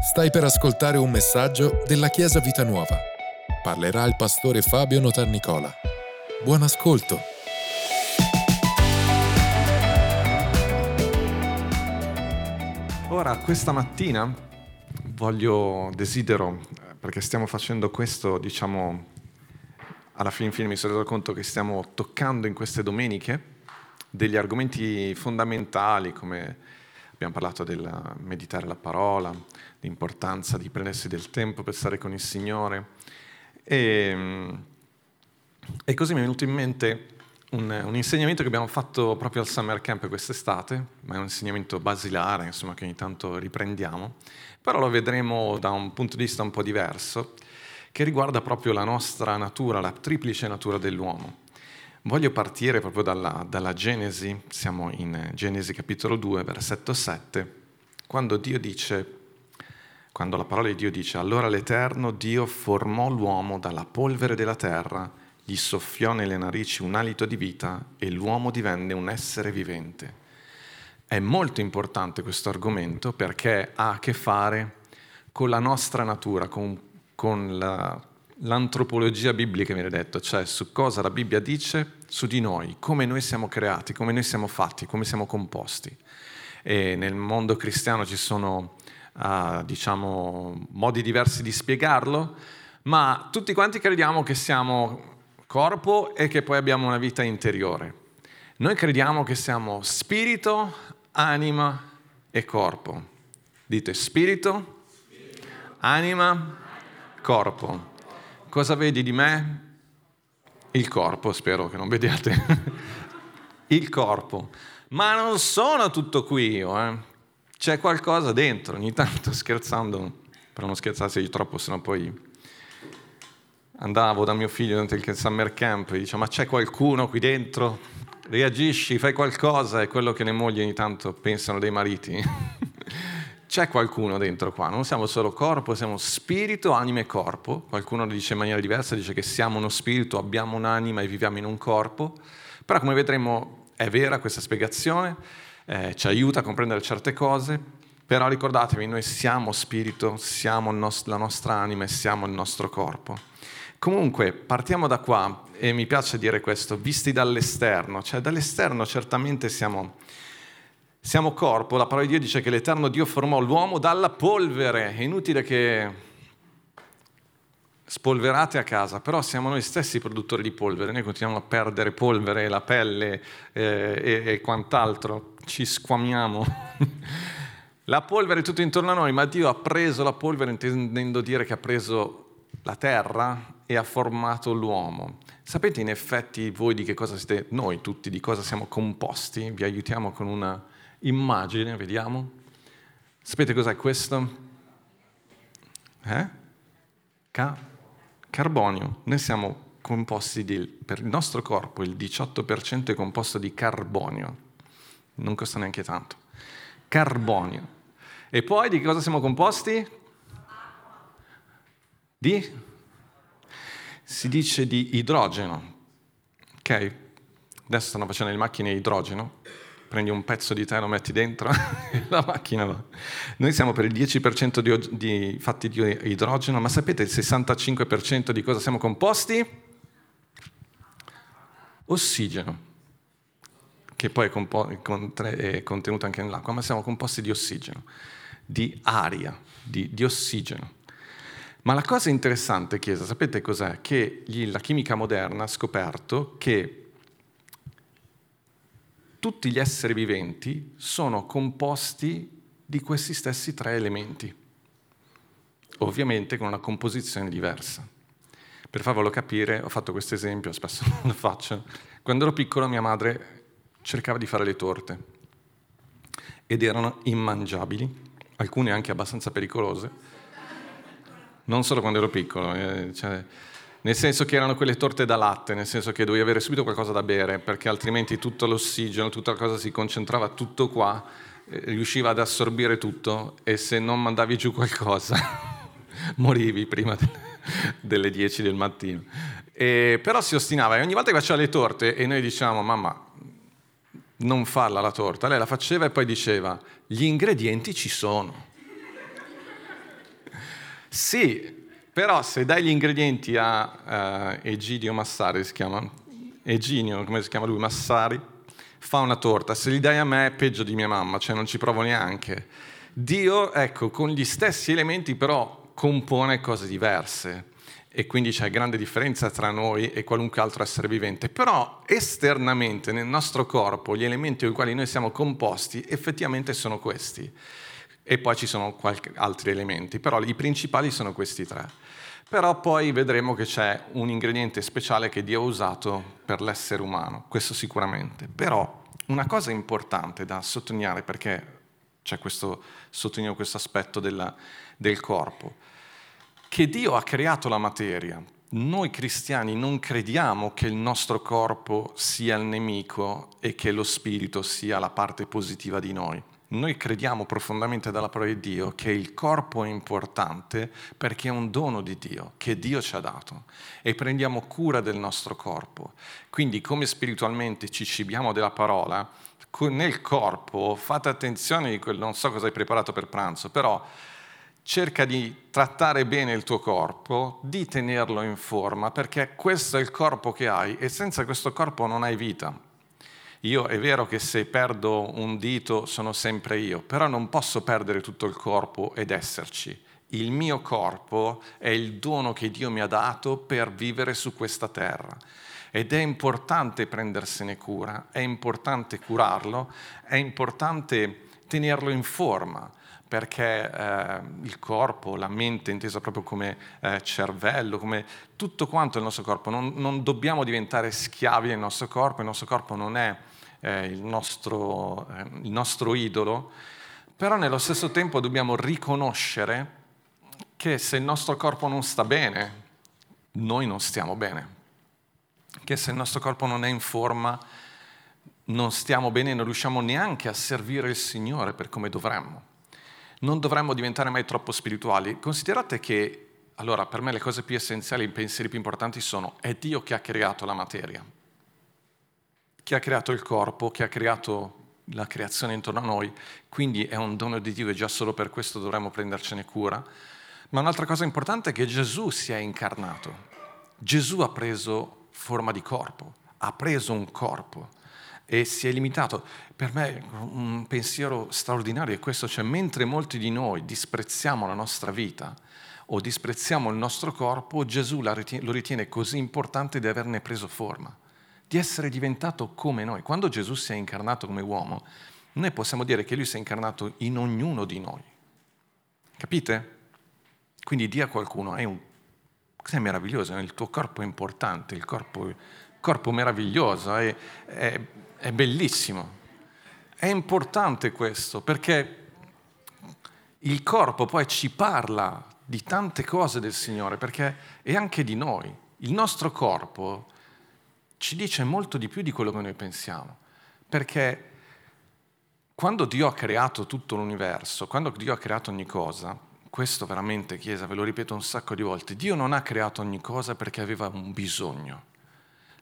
Stai per ascoltare un messaggio della Chiesa Vita Nuova. Parlerà il pastore Fabio Notarnicola. Buon ascolto! Ora, questa mattina desidero, perché stiamo facendo questo, alla fine mi sono reso conto che stiamo toccando in queste domeniche degli argomenti fondamentali, come abbiamo parlato del meditare la parola, l'importanza di prendersi del tempo per stare con il Signore. E così mi è venuto in mente un insegnamento che abbiamo fatto proprio al summer camp quest'estate, ma è un insegnamento basilare, insomma, che ogni tanto riprendiamo, però lo vedremo da un punto di vista un po' diverso, che riguarda proprio la nostra natura, la triplice natura dell'uomo. Voglio partire proprio dalla Genesi, siamo in Genesi capitolo 2, versetto 7, quando la parola di Dio dice: «Allora l'Eterno Dio formò l'uomo dalla polvere della terra, gli soffiò nelle narici un alito di vita e l'uomo divenne un essere vivente». È molto importante questo argomento perché ha a che fare con la nostra natura, l'antropologia biblica, viene detto, cioè su cosa la Bibbia dice su di noi, come noi siamo creati, come noi siamo fatti, come siamo composti. E nel mondo cristiano ci sono modi diversi di spiegarlo, ma tutti quanti crediamo che siamo corpo e che poi abbiamo una vita interiore. Noi crediamo che siamo spirito, anima e corpo. Dite spirito, anima, corpo. Cosa vedi di me? Il corpo, spero che non vediate. Il corpo. Ma non sono tutto qui io, eh. C'è qualcosa dentro, ogni tanto scherzando, per non scherzarsi di troppo, sennò poi andavo da mio figlio durante il summer camp e dicevo: ma c'è qualcuno qui dentro? Reagisci, fai qualcosa. È quello che le mogli ogni tanto pensano dei mariti. C'è qualcuno dentro qua, non siamo solo corpo, siamo spirito, anima e corpo. Qualcuno lo dice in maniera diversa, dice che siamo uno spirito, abbiamo un'anima e viviamo in un corpo. Però, come vedremo, è vera questa spiegazione, ci aiuta a comprendere certe cose, però ricordatevi, noi siamo spirito, siamo la nostra anima e siamo il nostro corpo. Comunque, partiamo da qua, e mi piace dire questo, visti dall'esterno. Cioè, dall'esterno certamente siamo corpo, la parola di Dio dice che l'Eterno Dio formò l'uomo dalla polvere. È inutile che spolverate a casa, però siamo noi stessi produttori di polvere, noi continuiamo a perdere polvere, la pelle e quant'altro, ci squamiamo. La polvere è tutto intorno a noi, ma Dio ha preso la polvere, intendendo dire che ha preso la terra e ha formato l'uomo. Sapete in effetti voi di che cosa siete, noi tutti, di cosa siamo composti? Vi aiutiamo con una immagine, vediamo. Sapete cos'è questo? Carbonio. Noi siamo composti per il nostro corpo, il 18% è composto di carbonio. Non costa neanche tanto. Carbonio. E poi di che cosa siamo composti? Si dice di idrogeno. Ok? Adesso stanno facendo le macchine idrogeno. Prendi un pezzo di te, lo metti dentro e la macchina va. Noi siamo per il 10% fatti di idrogeno, ma sapete il 65% di cosa siamo composti? Ossigeno, che poi è contenuto anche nell'acqua, ma siamo composti di ossigeno, di aria, di ossigeno. Ma la cosa interessante, Chiesa, sapete cos'è? Che la chimica moderna ha scoperto che tutti gli esseri viventi sono composti di questi stessi tre elementi, ovviamente con una composizione diversa. Per farvelo capire, ho fatto questo esempio, spesso lo faccio. Quando ero piccolo mia madre cercava di fare le torte ed erano immangiabili, alcune anche abbastanza pericolose, non solo quando ero piccolo, nel senso che erano quelle torte da latte, nel senso che dovevi avere subito qualcosa da bere, perché altrimenti tutto l'ossigeno, tutta la cosa si concentrava tutto qua, riusciva ad assorbire tutto, e se non mandavi giù qualcosa morivi prima delle 10 del mattino. Però si ostinava, e ogni volta che faceva le torte, e noi diciamo: mamma, non farla la torta. Lei la faceva e poi diceva: gli ingredienti ci sono. Sì, però se dai gli ingredienti a Iginio Massari, si chiama? Iginio, come si chiama lui? Massari, fa una torta. Se li dai a me è peggio di mia mamma, cioè non ci provo neanche. Dio, ecco, con gli stessi elementi però compone cose diverse. E quindi c'è grande differenza tra noi e qualunque altro essere vivente. Però esternamente nel nostro corpo gli elementi con i quali noi siamo composti effettivamente sono questi. E poi ci sono altri elementi, però i principali sono questi tre. Però poi vedremo che c'è un ingrediente speciale che Dio ha usato per l'essere umano, questo sicuramente. Però una cosa importante da sottolineare, perché c'è questo, sottolineo questo aspetto del corpo, che Dio ha creato la materia. Noi cristiani non crediamo che il nostro corpo sia il nemico e che lo spirito sia la parte positiva di noi. Noi crediamo profondamente dalla parola di Dio che il corpo è importante perché è un dono di Dio, che Dio ci ha dato, e prendiamo cura del nostro corpo. Quindi come spiritualmente ci cibiamo della parola, nel corpo fate attenzione di quello, non so cosa hai preparato per pranzo, però cerca di trattare bene il tuo corpo, di tenerlo in forma, perché questo è il corpo che hai e senza questo corpo non hai vita. Io è vero che se perdo un dito sono sempre io, però non posso perdere tutto il corpo ed esserci. Il mio corpo è il dono che Dio mi ha dato per vivere su questa terra. Ed è importante prendersene cura, è importante curarlo, è importante tenerlo in forma. Perché il corpo, la mente intesa proprio come cervello, come tutto quanto il nostro corpo, non dobbiamo diventare schiavi del nostro corpo, il nostro corpo non è il nostro idolo, però nello stesso tempo dobbiamo riconoscere che se il nostro corpo non sta bene, noi non stiamo bene, che se il nostro corpo non è in forma, non stiamo bene e non riusciamo neanche a servire il Signore per come dovremmo. Non dovremmo diventare mai troppo spirituali. Considerate che, allora, per me le cose più essenziali, i pensieri più importanti sono: è Dio che ha creato la materia, che ha creato il corpo, che ha creato la creazione intorno a noi, quindi è un dono di Dio e già solo per questo dovremmo prendercene cura. Ma un'altra cosa importante è che Gesù si è incarnato. Gesù ha preso forma di corpo, ha preso un corpo. E si è limitato. Per me un pensiero straordinario è questo, cioè mentre molti di noi disprezziamo la nostra vita o disprezziamo il nostro corpo, Gesù lo ritiene così importante di averne preso forma, di essere diventato come noi. Quando Gesù si è incarnato come uomo, noi possiamo dire che Lui si è incarnato in ognuno di noi. Capite? Quindi di a qualcuno, è meraviglioso, il tuo corpo è importante, il corpo meraviglioso, è bellissimo, è importante questo, perché il corpo poi ci parla di tante cose del Signore, perché è anche di noi. Il nostro corpo ci dice molto di più di quello che noi pensiamo, perché quando Dio ha creato tutto l'universo, quando Dio ha creato ogni cosa, questo veramente, Chiesa, ve lo ripeto un sacco di volte, Dio non ha creato ogni cosa perché aveva un bisogno.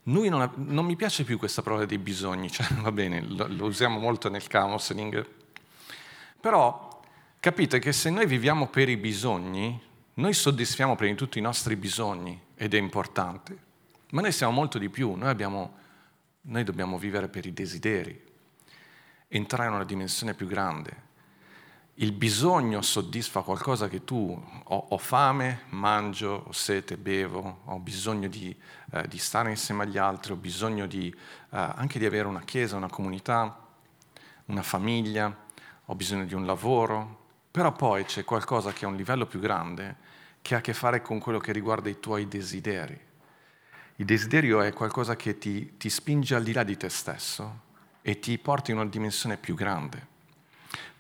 Lui non mi piace più questa parola dei bisogni, cioè va bene, lo usiamo molto nel counseling, però capite che se noi viviamo per i bisogni, noi soddisfiamo prima di tutto i nostri bisogni, ed è importante, ma noi siamo molto di più, noi dobbiamo vivere per i desideri, entrare in una dimensione più grande. Il bisogno soddisfa qualcosa che tu ho fame, mangio, ho sete, bevo, ho bisogno di stare insieme agli altri, ho bisogno anche di avere una chiesa, una comunità, una famiglia, ho bisogno di un lavoro. Però poi c'è qualcosa che è un livello più grande, che ha a che fare con quello che riguarda i tuoi desideri. Il desiderio è qualcosa che ti spinge al di là di te stesso e ti porta in una dimensione più grande.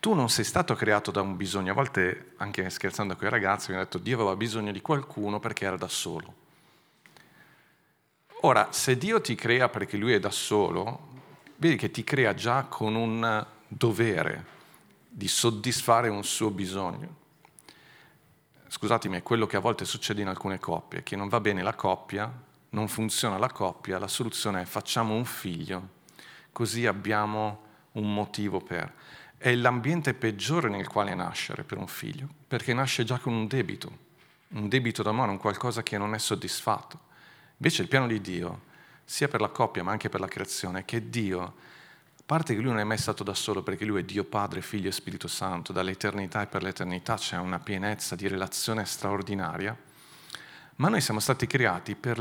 Tu non sei stato creato da un bisogno. A volte, anche scherzando con i ragazzi, mi hanno detto Dio aveva bisogno di qualcuno perché era da solo. Ora, se Dio ti crea perché Lui è da solo, vedi che ti crea già con un dovere di soddisfare un suo bisogno. Scusatemi, è quello che a volte succede in alcune coppie, che non va bene la coppia, non funziona la coppia, la soluzione è facciamo un figlio, così abbiamo un motivo per... È l'ambiente peggiore nel quale nascere per un figlio, perché nasce già con un debito. un debito d'amore, un qualcosa che non è soddisfatto. Invece il piano di Dio, sia per la coppia ma anche per la creazione, che Dio, a parte che Lui non è mai stato da solo, perché Lui è Dio Padre, Figlio e Spirito Santo, dall'eternità e per l'eternità c'è una pienezza di relazione straordinaria, ma noi siamo stati creati per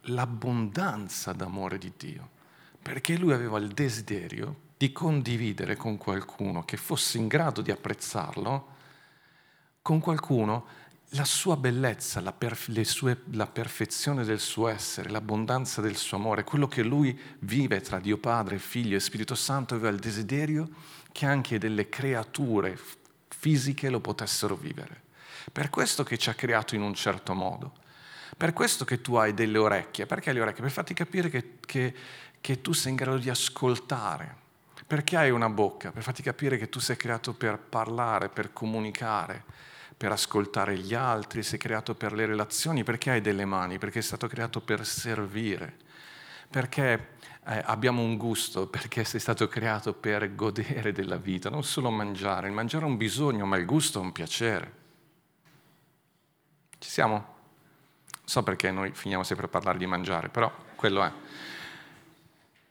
l'abbondanza d'amore di Dio, perché Lui aveva il desiderio di condividere con qualcuno che fosse in grado di apprezzarlo, con qualcuno la sua bellezza, la perfezione del suo essere, l'abbondanza del suo amore, quello che Lui vive tra Dio Padre, Figlio e Spirito Santo, aveva il desiderio che anche delle creature fisiche lo potessero vivere. Per questo che ci ha creato in un certo modo, per questo che tu hai delle orecchie. Perché le orecchie? Per farti capire che tu sei in grado di ascoltare. Perché hai una bocca? Per farti capire che tu sei creato per parlare, per comunicare, per ascoltare gli altri, sei creato per le relazioni. Perché hai delle mani? Perché è stato creato per servire. Perché abbiamo un gusto? Perché sei stato creato per godere della vita, non solo mangiare. Il mangiare è un bisogno, ma il gusto è un piacere. Ci siamo? So perché noi finiamo sempre a parlare di mangiare, però quello è.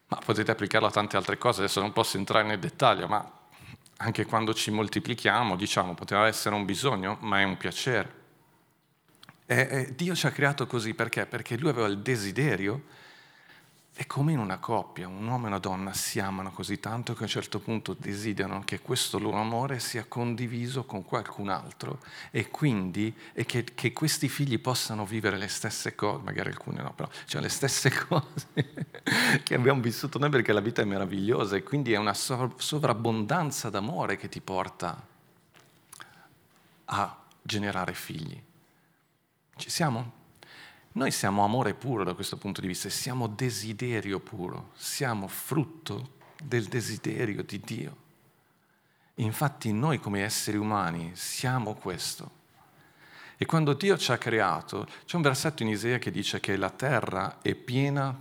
Ma potete applicarlo a tante altre cose, adesso non posso entrare nel dettaglio, ma anche quando ci moltiplichiamo, diciamo, poteva essere un bisogno, ma è un piacere. E Dio ci ha creato così, perché? Perché Lui aveva il desiderio, è come in una coppia, un uomo e una donna si amano così tanto che a un certo punto desiderano che questo loro amore sia condiviso con qualcun altro e quindi che questi figli possano vivere le stesse cose, magari alcune no, però cioè le stesse cose che abbiamo vissuto noi, perché la vita è meravigliosa e quindi è una sovrabbondanza d'amore che ti porta a generare figli. Ci siamo? Noi siamo amore puro da questo punto di vista, siamo desiderio puro, siamo frutto del desiderio di Dio. Infatti noi come esseri umani siamo questo. E quando Dio ci ha creato, c'è un versetto in Isaia che dice che la terra è piena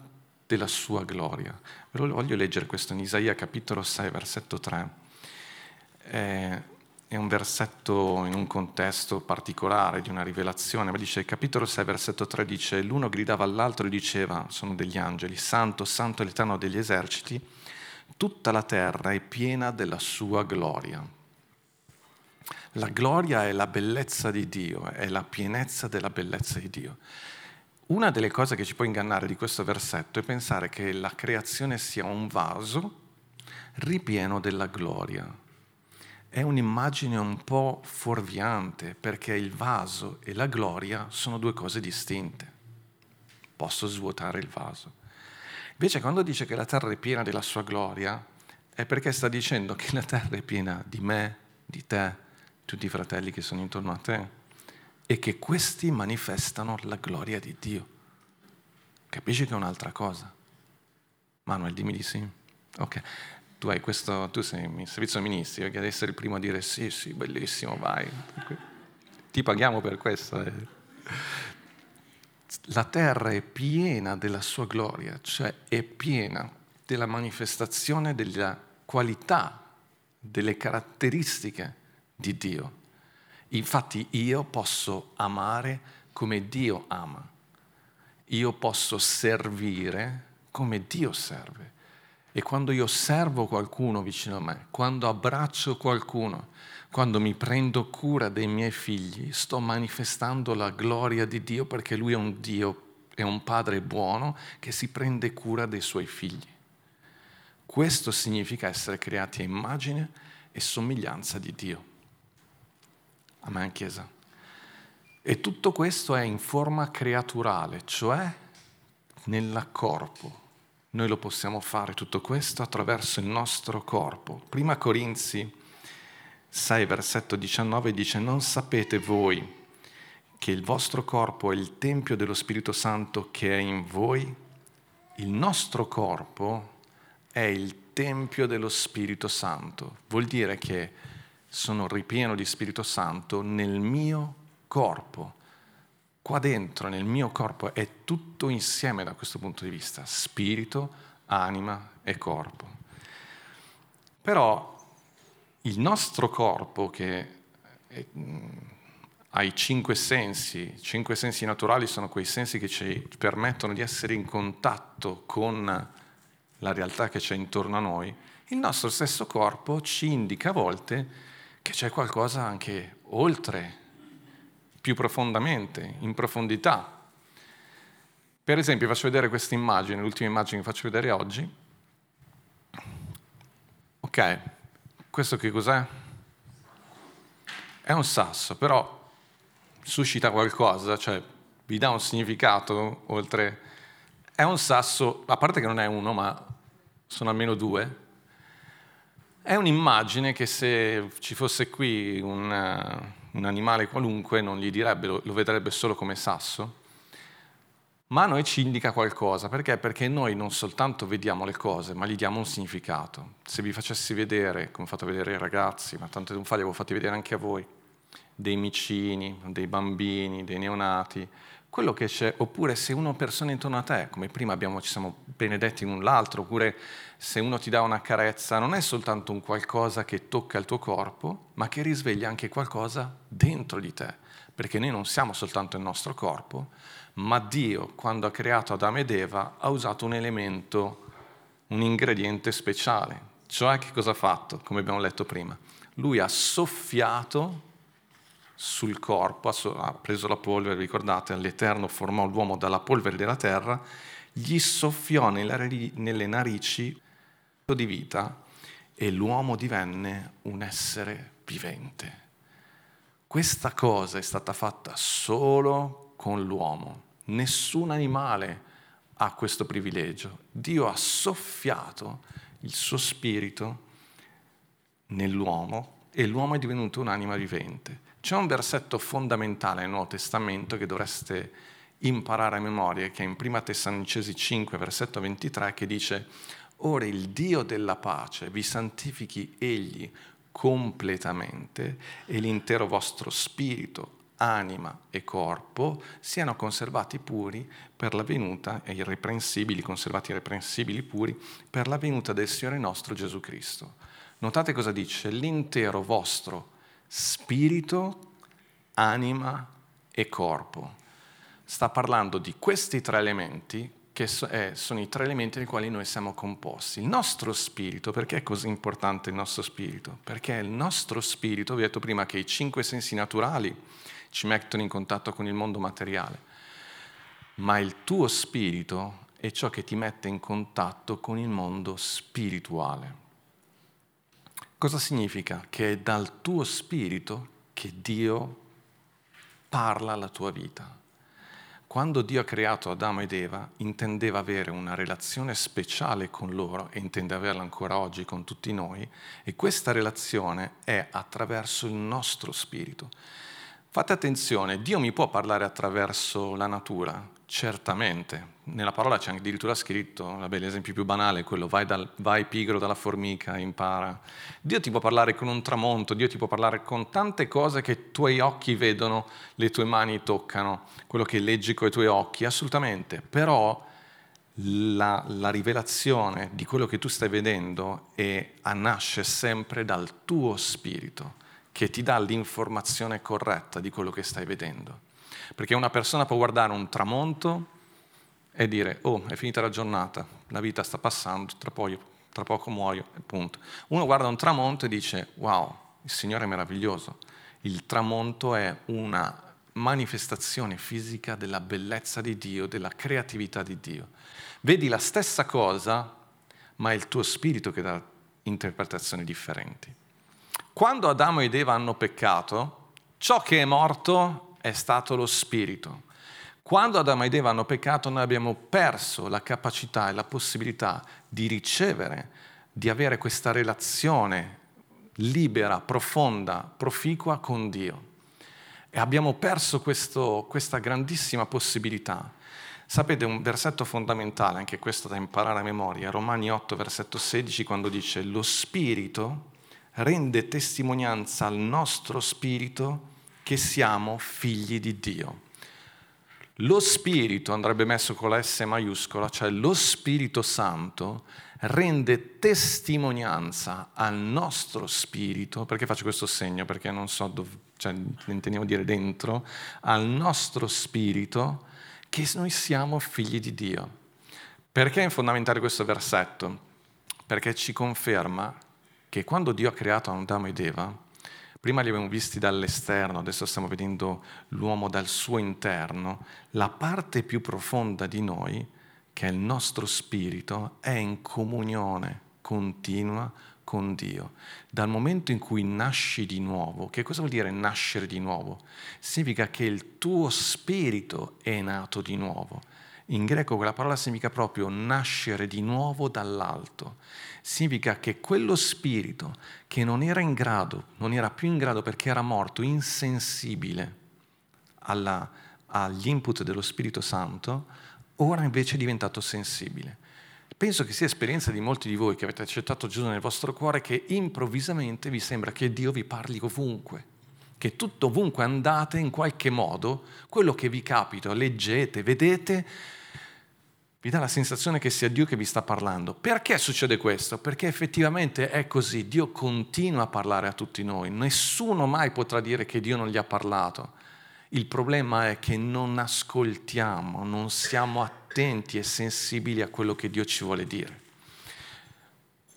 della sua gloria. Ve lo voglio leggere questo in Isaia capitolo 6, versetto 3. È un versetto in un contesto particolare di una rivelazione, ma dice, capitolo 6, versetto 3, dice, l'uno gridava all'altro e diceva, sono degli angeli, santo, santo l'Eterno degli eserciti, tutta la terra è piena della sua gloria. La gloria è la bellezza di Dio, è la pienezza della bellezza di Dio. Una delle cose che ci può ingannare di questo versetto è pensare che la creazione sia un vaso ripieno della gloria. È un'immagine un po' fuorviante, perché il vaso e la gloria sono due cose distinte. Posso svuotare il vaso. Invece quando dice che la terra è piena della sua gloria, è perché sta dicendo che la terra è piena di me, di te, tutti i fratelli che sono intorno a te, e che questi manifestano la gloria di Dio. Capisci che è un'altra cosa? Manuel, dimmi di sì. Ok. Tu hai questo, tu sei in servizio ministri, perché ad essere il primo a dire sì, sì, bellissimo, vai. Ti paghiamo per questo. La terra è piena della sua gloria, cioè è piena della manifestazione della qualità, delle caratteristiche di Dio. Infatti io posso amare come Dio ama. Io posso servire come Dio serve. E quando io osservo qualcuno vicino a me, quando abbraccio qualcuno, quando mi prendo cura dei miei figli, sto manifestando la gloria di Dio, perché Lui è un Dio, è un padre buono che si prende cura dei suoi figli. Questo significa essere creati a immagine e somiglianza di Dio. Amen, Chiesa. E tutto questo è in forma creaturale, cioè nel corpo. Noi lo possiamo fare tutto questo attraverso il nostro corpo. Prima Corinzi 6, versetto 19 dice: non sapete voi che il vostro corpo è il tempio dello Spirito Santo che è in voi? Il nostro corpo è il tempio dello Spirito Santo. Vuol dire che sono ripieno di Spirito Santo nel mio corpo. Qua dentro, nel mio corpo, è tutto insieme da questo punto di vista, spirito, anima e corpo. Però il nostro corpo, che ai cinque sensi naturali sono quei sensi che ci permettono di essere in contatto con la realtà che c'è intorno a noi, il nostro stesso corpo ci indica a volte che c'è qualcosa anche oltre, più profondamente, in profondità. Per esempio, vi faccio vedere questa immagine, l'ultima immagine che faccio vedere oggi. Ok, questo che cos'è? È un sasso, però suscita qualcosa, cioè vi dà un significato oltre. È un sasso, a parte che non è uno, ma sono almeno due. È un'immagine che se ci fosse qui un animale qualunque non gli direbbe, lo vedrebbe solo come sasso, ma a noi ci indica qualcosa. Perché? Perché noi non soltanto vediamo le cose, ma gli diamo un significato. Se vi facessi vedere, come ho fatto vedere ai ragazzi, ma tanto tempo fa li avevo fatti vedere anche a voi, dei micini, dei bambini, dei neonati, quello che c'è, oppure se una persona intorno a te, come prima ci siamo benedetti l'un l'altro, oppure se uno ti dà una carezza, non è soltanto un qualcosa che tocca il tuo corpo, ma che risveglia anche qualcosa dentro di te, perché noi non siamo soltanto il nostro corpo, ma Dio, quando ha creato Adamo ed Eva, ha usato un elemento, un ingrediente speciale. Cioè, che cosa ha fatto? Come abbiamo letto prima, Lui ha soffiato sul corpo, ha preso la polvere, ricordate, l'Eterno formò l'uomo dalla polvere della terra, gli soffiò nelle narici di vita e l'uomo divenne un essere vivente. Questa cosa è stata fatta solo con l'uomo. Nessun animale ha questo privilegio. Dio ha soffiato il suo spirito nell'uomo e l'uomo è divenuto un'anima vivente. C'è un versetto fondamentale nel Nuovo Testamento che dovreste imparare a memoria, che è in 1 Tessalonicesi 5, versetto 23, che dice: «Ora il Dio della pace vi santifichi Egli completamente e l'intero vostro spirito, anima e corpo siano conservati puri per la venuta, e irreprensibili, conservati irreprensibili puri, per la venuta del Signore nostro Gesù Cristo». Notate cosa dice: «L'intero vostro spirito, anima e corpo». Sta parlando di questi tre elementi, che sono i tre elementi dei quali noi siamo composti. Il nostro spirito, perché è così importante il nostro spirito? Perché il nostro spirito, vi ho detto prima che i cinque sensi naturali ci mettono in contatto con il mondo materiale, ma il tuo spirito è ciò che ti mette in contatto con il mondo spirituale. Cosa significa? Che è dal tuo spirito che Dio parla alla tua vita. Quando Dio ha creato Adamo ed Eva, intendeva avere una relazione speciale con loro, e intende averla ancora oggi con tutti noi, e questa relazione è attraverso il nostro spirito. Fate attenzione, Dio mi può parlare attraverso la natura? Certamente. Nella parola c'è addirittura scritto, vabbè, l'esempio più banale è quello: vai pigro dalla formica, impara. Dio ti può parlare con un tramonto, Dio ti può parlare con tante cose che i tuoi occhi vedono, le tue mani toccano, quello che leggi con i tuoi occhi, assolutamente. Però la rivelazione di quello che tu stai vedendo nasce sempre dal tuo spirito, che ti dà l'informazione corretta di quello che stai vedendo. Perché una persona può guardare un tramonto e dire: «Oh, è finita la giornata, la vita sta passando, tra poco muoio, e punto». Uno guarda un tramonto e dice: «Wow, il Signore è meraviglioso». Il tramonto è una manifestazione fisica della bellezza di Dio, della creatività di Dio. Vedi la stessa cosa, ma è il tuo spirito che dà interpretazioni differenti. Quando Adamo ed Eva hanno peccato, ciò che è morto è stato lo spirito. Quando Adamo ed Eva hanno peccato, noi abbiamo perso la capacità e la possibilità di ricevere, di avere questa relazione libera, profonda, proficua con Dio. E abbiamo perso questa grandissima possibilità. Sapete, un versetto fondamentale, anche questo da imparare a memoria, Romani 8, versetto 16, quando dice: «Lo spirito rende testimonianza al nostro spirito che siamo figli di Dio». Lo Spirito andrebbe messo con la S maiuscola, cioè lo Spirito Santo rende testimonianza al nostro spirito. Perché faccio questo segno? Perché non so cioè intendiamo dire dentro, al nostro spirito, che noi siamo figli di Dio. Perché è fondamentale questo versetto? Perché ci conferma che quando Dio ha creato Adamo ed Eva, prima li abbiamo visti dall'esterno, adesso stiamo vedendo l'uomo dal suo interno, la parte più profonda di noi, che è il nostro spirito, è in comunione continua con Dio. Dal momento in cui nasci di nuovo, che cosa vuol dire nascere di nuovo? Significa che il tuo spirito è nato di nuovo. In greco quella parola significa proprio nascere di nuovo dall'alto. Significa che quello spirito che non era più in grado perché era morto, insensibile agli input dello Spirito Santo, ora invece è diventato sensibile. Penso che sia esperienza di molti di voi che avete accettato Gesù nel vostro cuore, che improvvisamente vi sembra che Dio vi parli ovunque, che tutto ovunque andate in qualche modo, quello che vi capita, leggete, vedete, vi dà la sensazione che sia Dio che vi sta parlando. Perché succede questo? Perché effettivamente è così, Dio continua a parlare a tutti noi, nessuno mai potrà dire che Dio non gli ha parlato. Il problema è che non ascoltiamo, non siamo attenti e sensibili a quello che Dio ci vuole dire.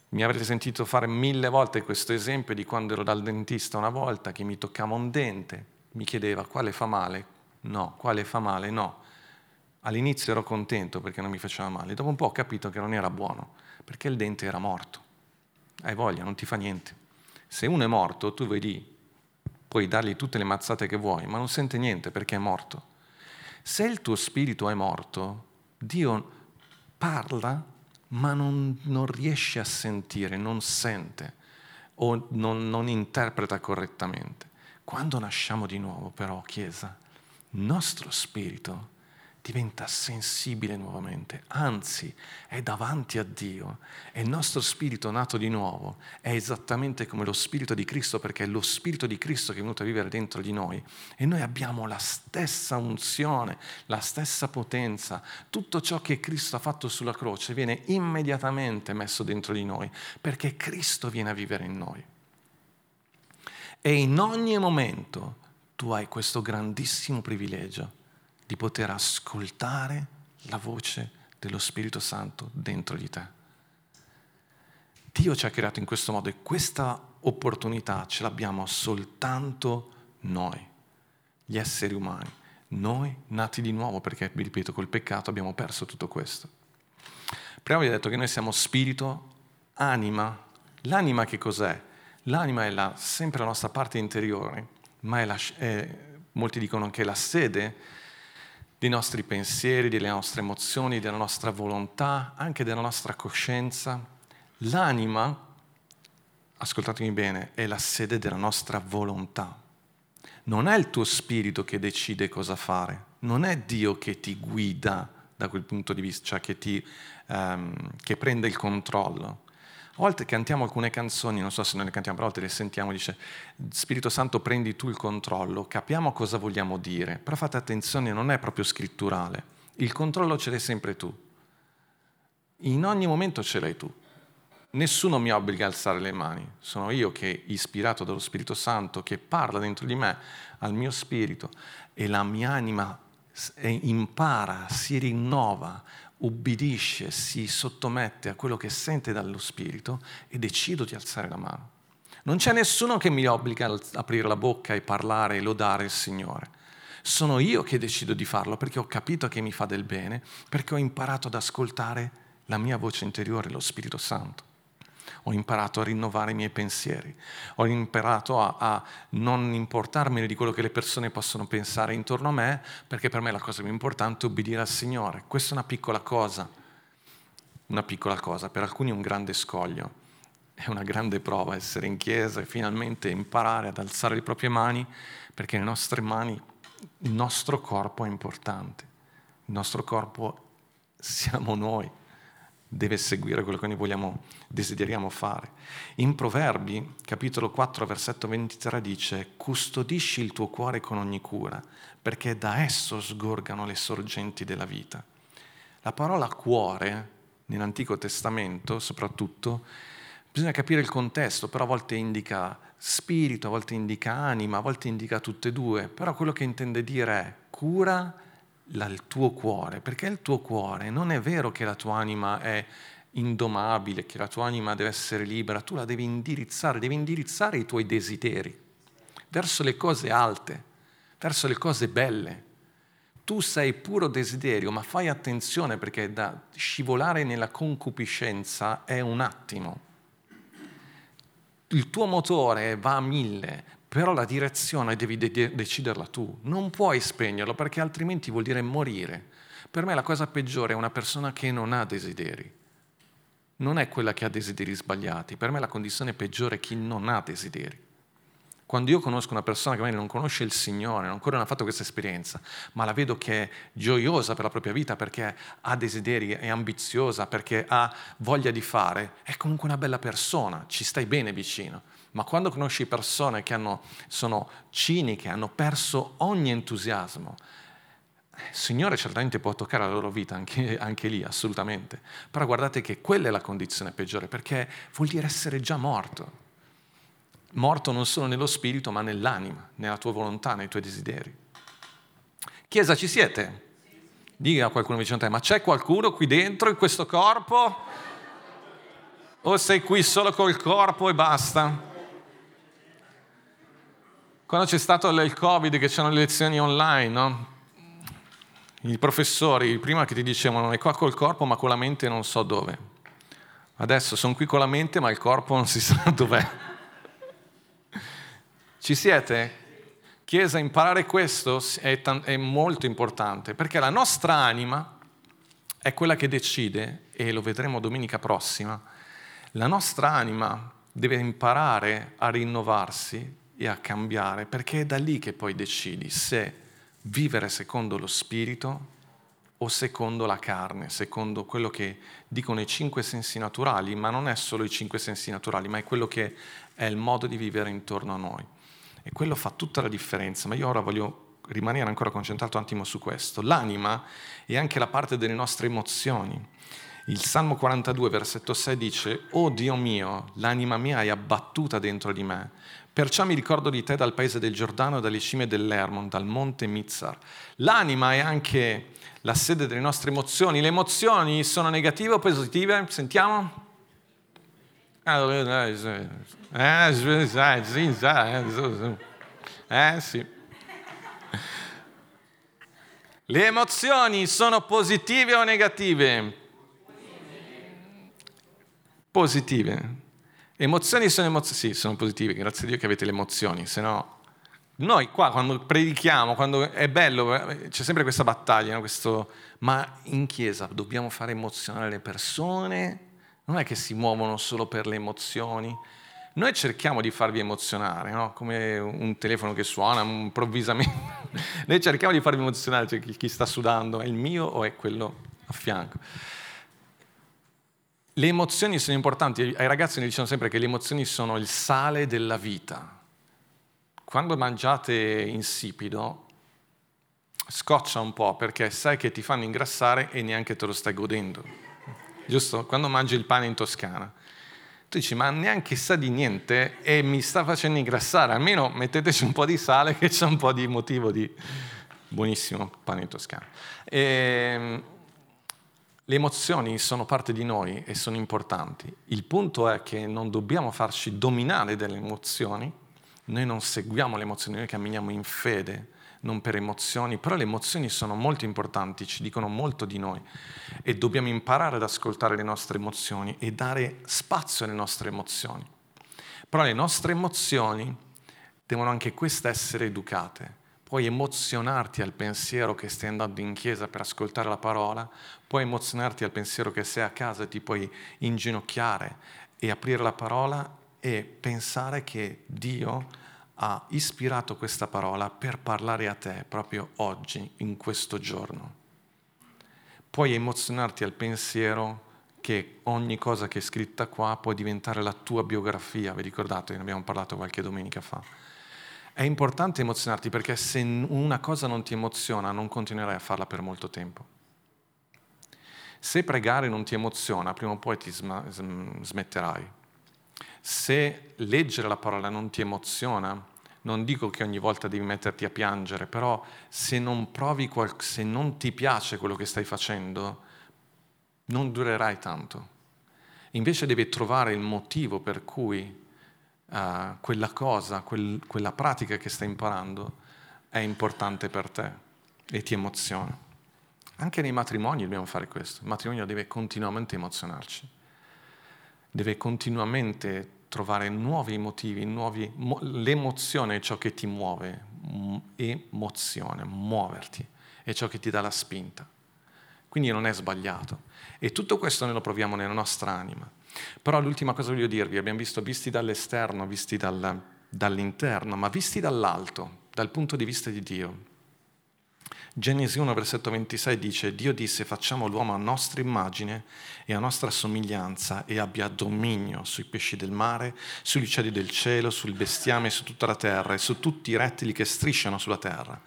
Mi avrete sentito fare 1000 volte questo esempio di quando ero dal dentista una volta, che mi toccava un dente, mi chiedeva quale fa male, no. All'inizio ero contento perché non mi faceva male, dopo un po' ho capito che non era buono, perché il dente era morto. Hai voglia, non ti fa niente. Se uno è morto, tu vedi, puoi dargli tutte le mazzate che vuoi, ma non sente niente perché è morto. Se il tuo spirito è morto, Dio parla, ma non riesce a sentire, non sente o non interpreta correttamente. Quando nasciamo di nuovo, però, Chiesa, il nostro spirito diventa sensibile nuovamente, anzi è davanti a Dio, e il nostro spirito nato di nuovo è esattamente come lo spirito di Cristo, perché è lo spirito di Cristo che è venuto a vivere dentro di noi, e noi abbiamo la stessa unzione, la stessa potenza. Tutto ciò che Cristo ha fatto sulla croce viene immediatamente messo dentro di noi, perché Cristo viene a vivere in noi, e in ogni momento tu hai questo grandissimo privilegio di poter ascoltare la voce dello Spirito Santo dentro di te. Dio ci ha creato in questo modo, e questa opportunità ce l'abbiamo soltanto noi, gli esseri umani, noi nati di nuovo, perché, vi ripeto, col peccato abbiamo perso tutto questo. Prima vi ho detto che noi siamo spirito, anima. L'anima che cos'è? L'anima è sempre la nostra parte interiore, ma molti dicono che è la sede dei nostri pensieri, delle nostre emozioni, della nostra volontà, anche della nostra coscienza. L'anima, ascoltatemi bene, è la sede della nostra volontà. Non è il tuo spirito che decide cosa fare, non è Dio che ti guida da quel punto di vista, cioè che prende il controllo. A volte cantiamo alcune canzoni, non so se noi le cantiamo, però a volte le sentiamo, dice Spirito Santo prendi tu il controllo, capiamo cosa vogliamo dire, però fate attenzione, non è proprio scritturale, il controllo ce l'hai sempre tu, in ogni momento ce l'hai tu, nessuno mi obbliga a alzare le mani, sono io che, ispirato dallo Spirito Santo, che parla dentro di me, al mio spirito, e la mia anima impara, si rinnova, ubbidisce, si sottomette a quello che sente dallo spirito, e decido di alzare la mano. Non c'è nessuno che mi obbliga ad aprire la bocca e parlare e lodare il Signore. Sono io che decido di farlo, perché ho capito che mi fa del bene, perché ho imparato ad ascoltare la mia voce interiore, lo Spirito Santo. Ho imparato a rinnovare i miei pensieri, ho imparato a non importarmi di quello che le persone possono pensare intorno a me, perché per me la cosa più importante è obbedire al Signore. Questa è una piccola cosa, per alcuni è un grande scoglio, è una grande prova essere in chiesa e finalmente imparare ad alzare le proprie mani, perché le nostre mani, il nostro corpo è importante, il nostro corpo siamo noi, deve seguire quello che noi desideriamo fare. In Proverbi, capitolo 4, versetto 23, dice: «Custodisci il tuo cuore con ogni cura, perché da esso sgorgano le sorgenti della vita». La parola cuore, nell'Antico Testamento soprattutto, Bisogna capire il contesto, però a volte indica spirito, a volte indica anima, a volte indica tutte e due, però quello che intende dire è cura il tuo cuore, perché il tuo cuore, non è vero che la tua anima è indomabile, che la tua anima deve essere libera, tu la devi indirizzare i tuoi desideri verso le cose alte, verso le cose belle. Tu sei puro desiderio, ma fai attenzione perché da scivolare nella concupiscenza è un attimo. Il tuo motore va a 1000, però la direzione devi deciderla tu. Non puoi spegnerlo, perché altrimenti vuol dire morire. Per me la cosa peggiore è una persona che non ha desideri. Non è quella che ha desideri sbagliati. Per me la condizione peggiore è chi non ha desideri. Quando io conosco una persona che magari non conosce il Signore, ancora non ha fatto questa esperienza, ma la vedo che è gioiosa per la propria vita perché ha desideri, è ambiziosa, perché ha voglia di fare, è comunque una bella persona, ci stai bene vicino. Ma quando conosci persone che sono ciniche, hanno perso ogni entusiasmo, il Signore certamente può toccare la loro vita anche lì, assolutamente. Però guardate che quella è la condizione peggiore, perché vuol dire essere già morto. Morto non solo nello spirito, ma nell'anima, nella tua volontà, nei tuoi desideri. Chiesa, ci siete? Dica a qualcuno vicino a te, ma c'è qualcuno qui dentro, in questo corpo? O sei qui solo col corpo e basta? Quando c'è stato il Covid, che c'erano le lezioni online, no? I professori, prima che ti dicevano, è qua col corpo, ma con la mente non so dove. Adesso sono qui con la mente, ma il corpo non si sa dov'è. Ci siete? Chiesa, imparare questo è molto importante, perché la nostra anima è quella che decide, e lo vedremo domenica prossima, la nostra anima deve imparare a rinnovarsi e a cambiare, perché è da lì che poi decidi se vivere secondo lo spirito o secondo la carne, secondo quello che dicono i 5 sensi naturali, ma non è solo i 5 sensi naturali, ma è quello che è il modo di vivere intorno a noi. E quello fa tutta la differenza, ma io ora voglio rimanere ancora concentrato un attimo su questo. L'anima è anche la parte delle nostre emozioni. Il Salmo 42, versetto 6 dice: «Oh Dio mio, l'anima mia è abbattuta dentro di me. Perciò mi ricordo di te dal paese del Giordano, dalle cime dell'Hermon, dal monte Mizar». L'anima è anche la sede delle nostre emozioni. Le emozioni sono negative o positive? Sentiamo? Sì. Le emozioni sono positive o negative? Positive. Emozioni sono emozioni, sì, sono positive, grazie a Dio che avete le emozioni, se no noi qua quando predichiamo, quando è bello, c'è sempre questa battaglia, no? Ma in chiesa dobbiamo fare emozionare le persone. Non è che si muovono solo per le emozioni. Noi cerchiamo di farvi emozionare, no? Come un telefono che suona improvvisamente. Noi cerchiamo di farvi emozionare, cioè chi sta sudando è il mio o è quello a fianco. Le emozioni sono importanti. Ai ragazzi ne diciamo sempre che le emozioni sono il sale della vita. Quando mangiate insipido, scoccia un po', perché sai che ti fanno ingrassare e neanche te lo stai godendo. Giusto? Quando mangi il pane in Toscana, tu dici, ma neanche sa di niente e mi sta facendo ingrassare, almeno metteteci un po' di sale che c'è un po' di motivo di... Buonissimo pane in Toscana. Le emozioni sono parte di noi e sono importanti. Il punto è che non dobbiamo farci dominare dalle emozioni, noi non seguiamo le emozioni, noi camminiamo in fede, non per emozioni, però le emozioni sono molto importanti, ci dicono molto di noi e dobbiamo imparare ad ascoltare le nostre emozioni e dare spazio alle nostre emozioni. Però le nostre emozioni devono anche queste essere educate. Puoi emozionarti al pensiero che stai andando in chiesa per ascoltare la parola, puoi emozionarti al pensiero che sei a casa e ti puoi inginocchiare e aprire la parola e pensare che Dio ha ispirato questa parola per parlare a te proprio oggi, in questo giorno. Puoi emozionarti al pensiero che ogni cosa che è scritta qua può diventare la tua biografia. Vi ricordate? Ne abbiamo parlato qualche domenica fa. È importante emozionarti, perché se una cosa non ti emoziona non continuerai a farla per molto tempo. Se pregare non ti emoziona, prima o poi ti smetterai. Se leggere la parola non ti emoziona, non dico che ogni volta devi metterti a piangere, però se non provi se non ti piace quello che stai facendo, non durerai tanto. Invece devi trovare il motivo per cui quella cosa, quella pratica che stai imparando è importante per te e ti emoziona. Anche nei matrimoni dobbiamo fare questo. Il matrimonio deve continuamente emozionarci, deve continuamente trovare nuovi motivi, l'emozione è ciò che ti muove, emozione, muoverti, è ciò che ti dà la spinta. Quindi non è sbagliato. E tutto questo noi lo proviamo nella nostra anima. Però l'ultima cosa voglio dirvi, abbiamo visto visti dall'esterno, visti dall'interno, ma visti dall'alto, dal punto di vista di Dio. Genesi 1, versetto 26 dice: Dio disse: facciamo l'uomo a nostra immagine e a nostra somiglianza e abbia dominio sui pesci del mare, sugli uccelli del cielo, sul bestiame, su tutta la terra e su tutti i rettili che strisciano sulla terra.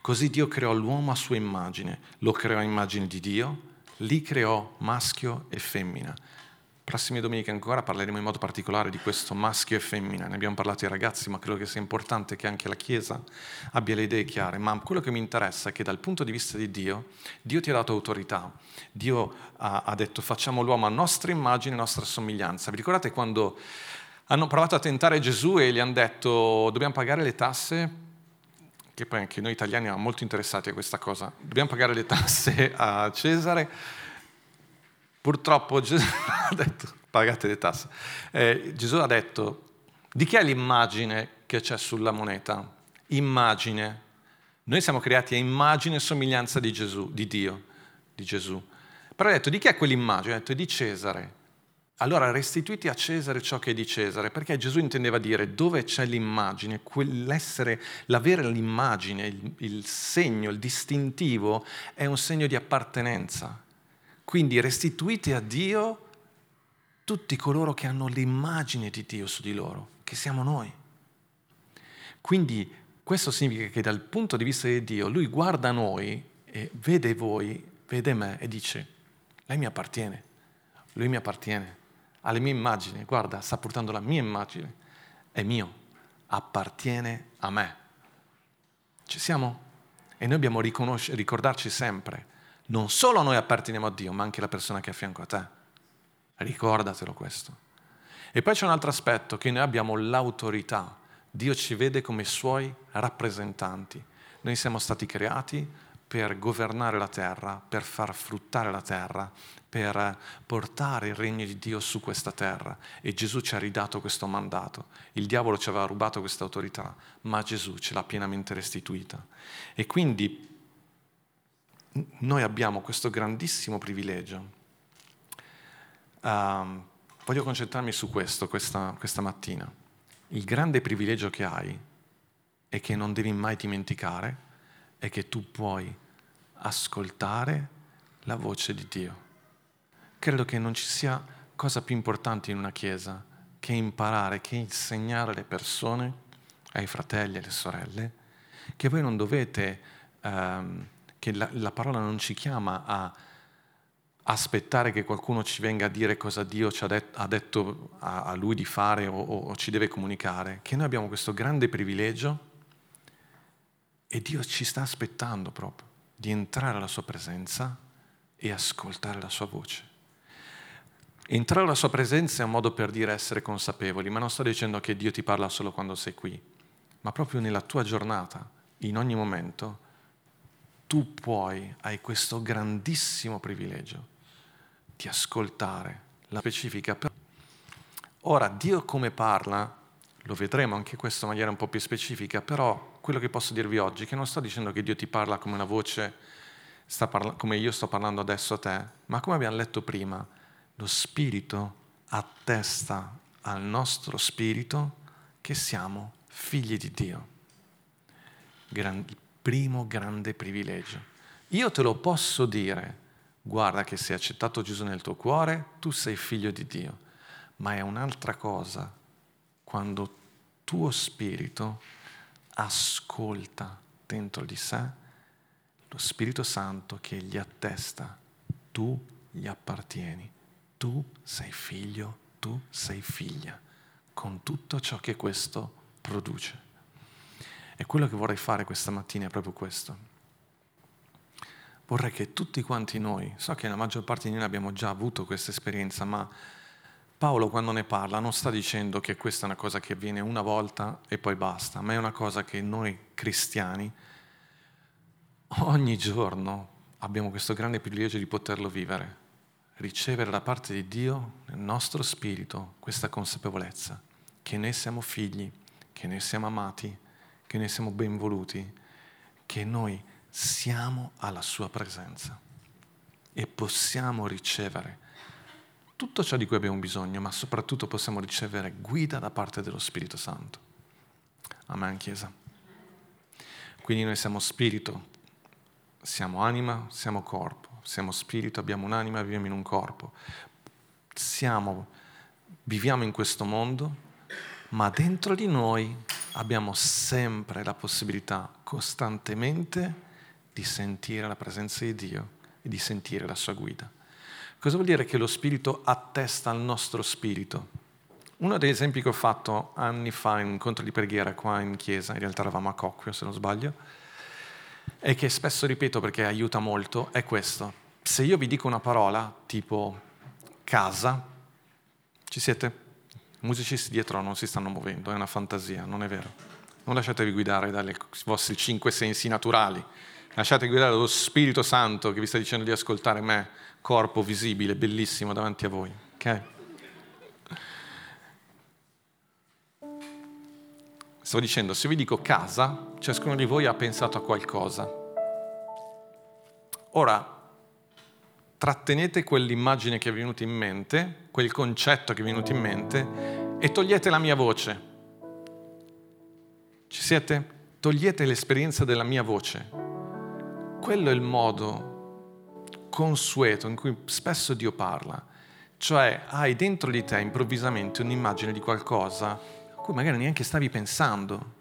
Così Dio creò l'uomo a sua immagine, lo creò a immagine di Dio, li creò maschio e femmina. Prossime domeniche ancora parleremo in modo particolare di questo maschio e femmina, ne abbiamo parlato ai ragazzi, ma credo che sia importante che anche la Chiesa abbia le idee chiare. Ma quello che mi interessa è che dal punto di vista di Dio, Dio ti ha dato autorità, Dio ha detto facciamo l'uomo a nostra immagine e nostra somiglianza. Vi ricordate quando hanno provato a tentare Gesù e gli hanno detto dobbiamo pagare le tasse? Che poi anche noi italiani siamo molto interessati a questa cosa, dobbiamo pagare le tasse a Cesare. Purtroppo Gesù ha detto pagate le tasse. Gesù ha detto di chi è l'immagine che c'è sulla moneta? Immagine. Noi siamo creati a immagine e somiglianza di Gesù, di Dio, di Gesù. Però ha detto di chi è quell'immagine? Ha detto di Cesare. Allora restituiti a Cesare ciò che è di Cesare, perché Gesù intendeva dire dove c'è l'immagine, quell'essere, l'avere l'immagine, il segno, il distintivo è un segno di appartenenza. Quindi restituite a Dio tutti coloro che hanno l'immagine di Dio su di loro, che siamo noi. Quindi questo significa che dal punto di vista di Dio, Lui guarda noi e vede voi, vede me e dice lei mi appartiene, lui mi appartiene. Ha le mie immagini, guarda, sta portando la mia immagine, è mio, appartiene a me. Ci siamo? E noi dobbiamo ricordarci sempre, non solo noi apparteniamo a Dio, ma anche la persona che è a fianco a te. Ricordatelo questo. E poi c'è un altro aspetto, che noi abbiamo l'autorità. Dio ci vede come Suoi rappresentanti. Noi siamo stati creati per governare la terra, per far fruttare la terra, per portare il regno di Dio su questa terra. E Gesù ci ha ridato questo mandato. Il diavolo ci aveva rubato questa autorità, ma Gesù ce l'ha pienamente restituita. E quindi noi abbiamo questo grandissimo privilegio. Voglio concentrarmi su questo questa mattina. Il grande privilegio che hai e che non devi mai dimenticare è che tu puoi ascoltare la voce di Dio. Credo che non ci sia cosa più importante in una chiesa che imparare, che insegnare alle persone, ai fratelli, alle sorelle, che voi non dovete, che la parola non ci chiama a aspettare che qualcuno ci venga a dire cosa Dio ci ha detto a Lui di fare o ci deve comunicare, che noi abbiamo questo grande privilegio e Dio ci sta aspettando proprio di entrare alla Sua presenza e ascoltare la Sua voce. Entrare alla Sua presenza è un modo per dire essere consapevoli, ma non sto dicendo che Dio ti parla solo quando sei qui, ma proprio nella tua giornata, in ogni momento, tu puoi, hai questo grandissimo privilegio di ascoltare la specifica. Ora, Dio come parla, lo vedremo anche questo in maniera un po' più specifica, però quello che posso dirvi oggi è che non sto dicendo che Dio ti parla come una voce, come io sto parlando adesso a te, ma come abbiamo letto prima, lo Spirito attesta al nostro spirito che siamo figli di Dio. Primo grande privilegio. Io te lo posso dire, guarda che se hai accettato Gesù nel tuo cuore, tu sei figlio di Dio. Ma è un'altra cosa quando tuo spirito ascolta dentro di sé lo Spirito Santo che gli attesta, tu gli appartieni. Tu sei figlio, tu sei figlia. con tutto ciò che questo produce. E quello che vorrei fare questa mattina è proprio questo. Vorrei che tutti quanti noi, so che la maggior parte di noi abbiamo già avuto questa esperienza, ma Paolo quando ne parla non sta dicendo che questa è una cosa che avviene una volta e poi basta, ma è una cosa che noi cristiani ogni giorno abbiamo questo grande privilegio di poterlo vivere, ricevere da parte di Dio nel nostro spirito questa consapevolezza che noi siamo figli, che noi siamo amati, che noi siamo ben voluti, che noi siamo alla sua presenza e possiamo ricevere tutto ciò di cui abbiamo bisogno, ma soprattutto possiamo ricevere guida da parte dello Spirito Santo. Amen, Chiesa. Quindi noi siamo spirito, siamo anima, siamo corpo. Siamo spirito, abbiamo un'anima, viviamo in un corpo. Viviamo in questo mondo, ma dentro di noi abbiamo sempre la possibilità, costantemente, di sentire la presenza di Dio e di sentire la sua guida. Cosa vuol dire che lo spirito attesta al nostro spirito? Uno degli esempi che ho fatto anni fa in un incontro di preghiera qua in chiesa, in realtà eravamo a Cocchio se non sbaglio, e che spesso ripeto perché aiuta molto, è questo. Se io vi dico una parola tipo casa, ci siete? I musicisti dietro non si stanno muovendo, è una fantasia, non è vero. Non lasciatevi guidare dai vostri 5 sensi naturali. Lasciate guidare lo Spirito Santo che vi sta dicendo di ascoltare me, corpo visibile, bellissimo davanti a voi. Okay? Stavo dicendo, se vi dico casa, ciascuno di voi ha pensato a qualcosa. Ora, trattenete quell'immagine che è venuta in mente, quel concetto che è venuto in mente e togliete la mia voce. Ci siete? Togliete l'esperienza della mia voce. Quello è il modo consueto in cui spesso Dio parla, cioè hai dentro di te improvvisamente un'immagine di qualcosa a cui magari neanche stavi pensando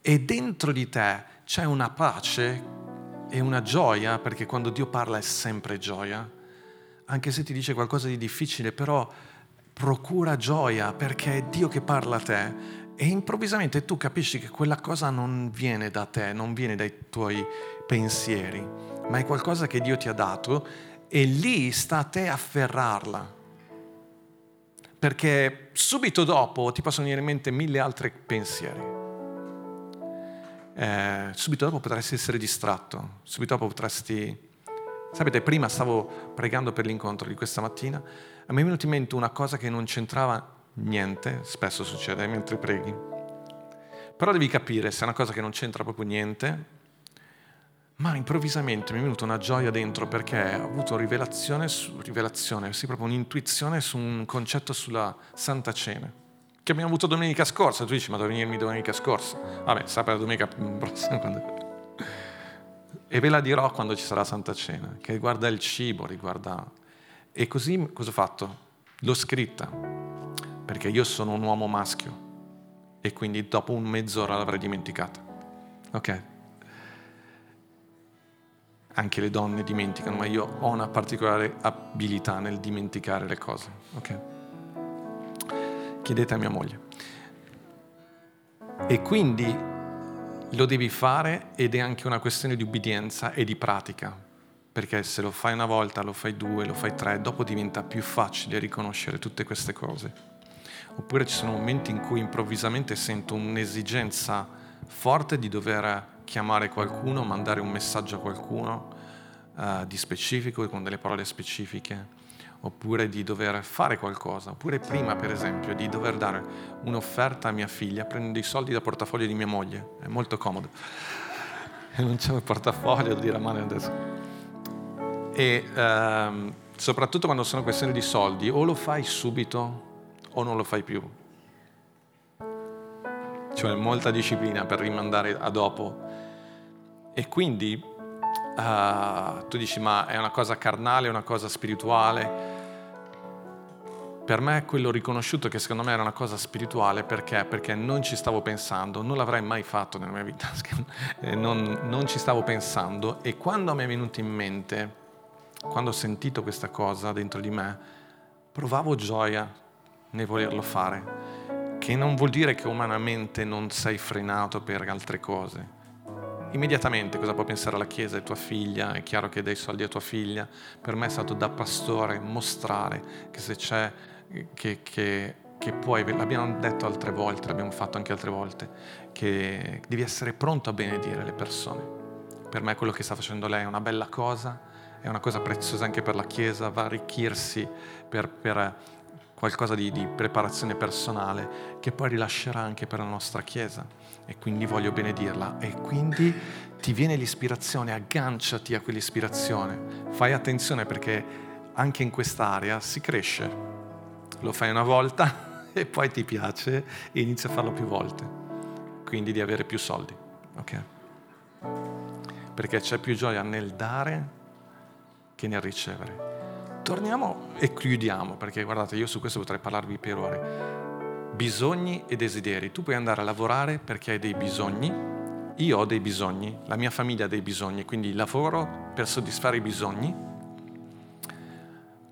e dentro di te c'è una pace e una gioia, perché quando Dio parla è sempre gioia, anche se ti dice qualcosa di difficile, però procura gioia perché è Dio che parla a te. E improvvisamente tu capisci che quella cosa non viene da te, non viene dai tuoi pensieri, ma è qualcosa che Dio ti ha dato e lì sta a te afferrarla. Perché subito dopo ti possono venire in mente 1000 altri pensieri. Subito dopo potresti essere distratto, subito dopo potresti... Sapete, prima stavo pregando per l'incontro di questa mattina, a me è venuta in mente una cosa che non c'entrava niente, spesso succede mentre preghi, però devi capire se è una cosa che non c'entra proprio niente, ma improvvisamente mi è venuta una gioia dentro perché ho avuto rivelazione, sì, proprio un'intuizione su un concetto sulla Santa Cena che abbiamo avuto domenica scorsa. Tu dici, ma doveva venirmi domenica scorsa? Vabbè, sapere domenica prossima e ve la dirò quando ci sarà la Santa Cena, che riguarda il cibo, riguarda... E così cosa ho fatto? L'ho scritta, perché io sono un uomo maschio e quindi dopo un mezz'ora l'avrei dimenticata. Ok? Anche le donne dimenticano, ma io ho una particolare abilità nel dimenticare le cose. Ok? Chiedete a mia moglie. E quindi lo devi fare ed è anche una questione di ubbidienza e di pratica, perché se lo fai una volta, lo fai 2, lo fai 3, dopo diventa più facile riconoscere tutte queste cose. Oppure ci sono momenti in cui improvvisamente sento un'esigenza forte di dover chiamare qualcuno, mandare un messaggio a qualcuno di specifico, con delle parole specifiche, oppure di dover fare qualcosa, oppure prima per esempio di dover dare un'offerta a mia figlia, prendo i soldi da portafoglio di mia moglie, è molto comodo e non c'è il portafoglio, dire a mano adesso e soprattutto quando sono questioni di soldi o lo fai subito o non lo fai più. Cioè molta disciplina per rimandare a dopo. E quindi tu dici, ma è una cosa carnale, è una cosa spirituale? Per me è quello riconosciuto che secondo me era una cosa spirituale, perché? Perché non ci stavo pensando, non l'avrei mai fatto nella mia vita, non ci stavo pensando e quando mi è venuto in mente, quando ho sentito questa cosa dentro di me, provavo gioia nel volerlo fare che non vuol dire che umanamente non sei frenato per altre cose. Immediatamente cosa può pensare la Chiesa di tua figlia? È chiaro che dai soldi a tua figlia. Per me è stato da pastore mostrare che se c'è, che puoi, l'abbiamo detto altre volte, l'abbiamo fatto anche altre volte, che devi essere pronto a benedire le persone. Per me quello che sta facendo lei è una bella cosa, è una cosa preziosa anche per la Chiesa, va a arricchirsi per qualcosa di preparazione personale che poi rilascerà anche per la nostra Chiesa. E quindi voglio benedirla, e quindi ti viene l'ispirazione, agganciati a quell'ispirazione, fai attenzione perché anche in quest'area si cresce, lo fai una volta e poi ti piace e inizi a farlo più volte, quindi di avere più soldi, ok? Perché c'è più gioia nel dare che nel ricevere. Torniamo e chiudiamo, perché guardate, io su questo potrei parlarvi per ore. Bisogni e desideri. Tu puoi andare a lavorare perché hai dei bisogni, io ho dei bisogni, la mia famiglia ha dei bisogni, quindi lavoro per soddisfare i bisogni.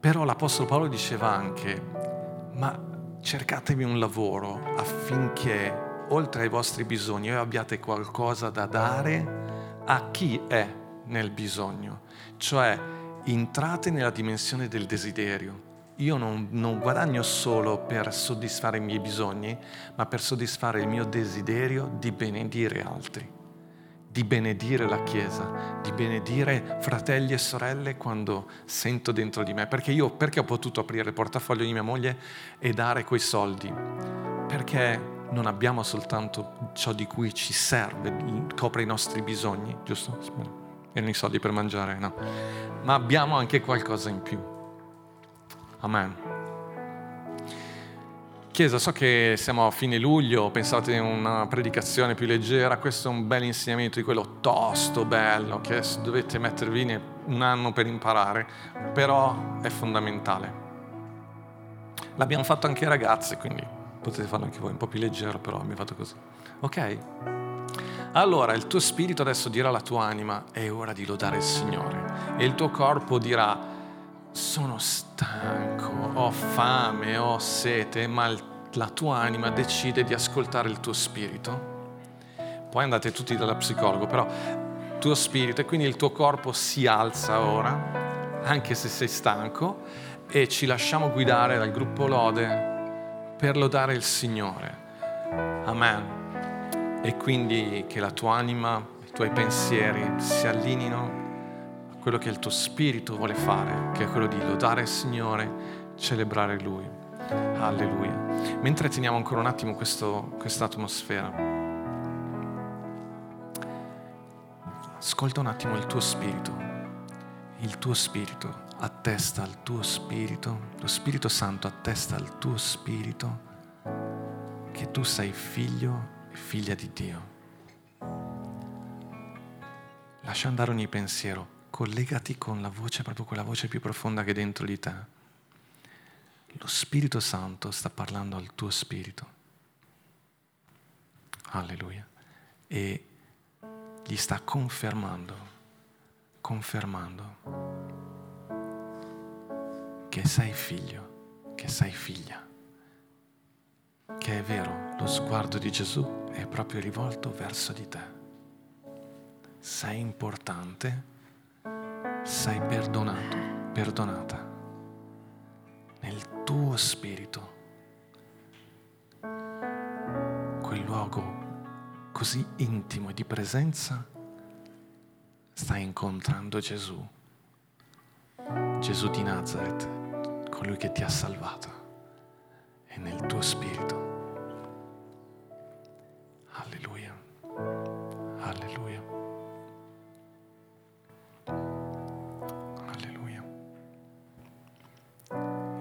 Però l'Apostolo Paolo diceva anche: ma cercatevi un lavoro affinché oltre ai vostri bisogni voi abbiate qualcosa da dare a chi è nel bisogno, cioè entrate nella dimensione del desiderio. Io non guadagno solo per soddisfare i miei bisogni, ma per soddisfare il mio desiderio di benedire altri, di benedire la Chiesa, di benedire fratelli e sorelle quando sento dentro di me. Perché ho potuto aprire il portafoglio di mia moglie e dare quei soldi? Perché non abbiamo soltanto ciò di cui ci serve, copre i nostri bisogni, giusto? Erano i soldi per mangiare, no. Ma abbiamo anche qualcosa in più. Amen. Chiesa, so che siamo a fine luglio, pensate a una predicazione più leggera, questo è un bel insegnamento di quello tosto, bello, che dovete mettervi un anno per imparare, però è fondamentale. L'abbiamo fatto anche ai ragazzi, quindi potete farlo anche voi, un po' più leggero, però abbiamo fatto così. Ok? Allora, il tuo spirito adesso dirà alla tua anima: è ora di lodare il Signore, e il tuo corpo dirà: sono stanco, ho fame, ho sete, ma la tua anima decide di ascoltare il tuo spirito. Poi andate tutti dalla psicologo, però tuo spirito, e quindi il tuo corpo si alza ora, anche se sei stanco, e ci lasciamo guidare dal gruppo Lode per lodare il Signore. Amen. E quindi che la tua anima, i tuoi pensieri si allineino quello che il tuo spirito vuole fare, che è quello di lodare il Signore, celebrare Lui. Alleluia. Mentre teniamo ancora un attimo questa atmosfera, ascolta un attimo il tuo spirito. Il tuo spirito attesta al tuo spirito, lo Spirito Santo attesta al tuo spirito che tu sei figlio e figlia di Dio. Lascia andare ogni pensiero. Collegati con la voce, proprio quella voce più profonda che è dentro di te. Lo Spirito Santo sta parlando al tuo spirito. Alleluia. E gli sta confermando che sei figlio, che sei figlia. Che è vero, lo sguardo di Gesù è proprio rivolto verso di te. Sei importante. Sei perdonato, perdonata nel tuo spirito, quel luogo così intimo e di presenza. Stai incontrando Gesù, Gesù di Nazaret, colui che ti ha salvato, è nel tuo spirito. Alleluia, alleluia.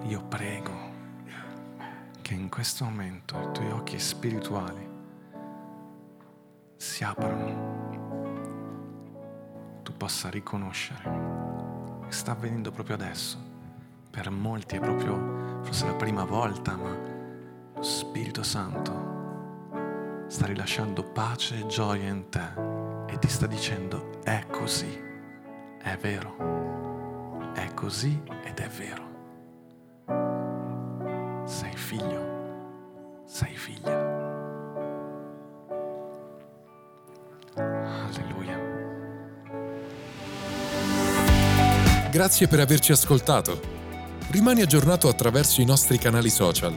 Io prego che in questo momento i tuoi occhi spirituali si aprano, tu possa riconoscere che sta avvenendo proprio adesso. Per molti è proprio forse la prima volta, ma lo Spirito Santo sta rilasciando pace e gioia in te e ti sta dicendo: è così, è vero, è così ed è vero. Sei figlio, sei figlia. Alleluia. Grazie per averci ascoltato. Rimani aggiornato attraverso i nostri canali social.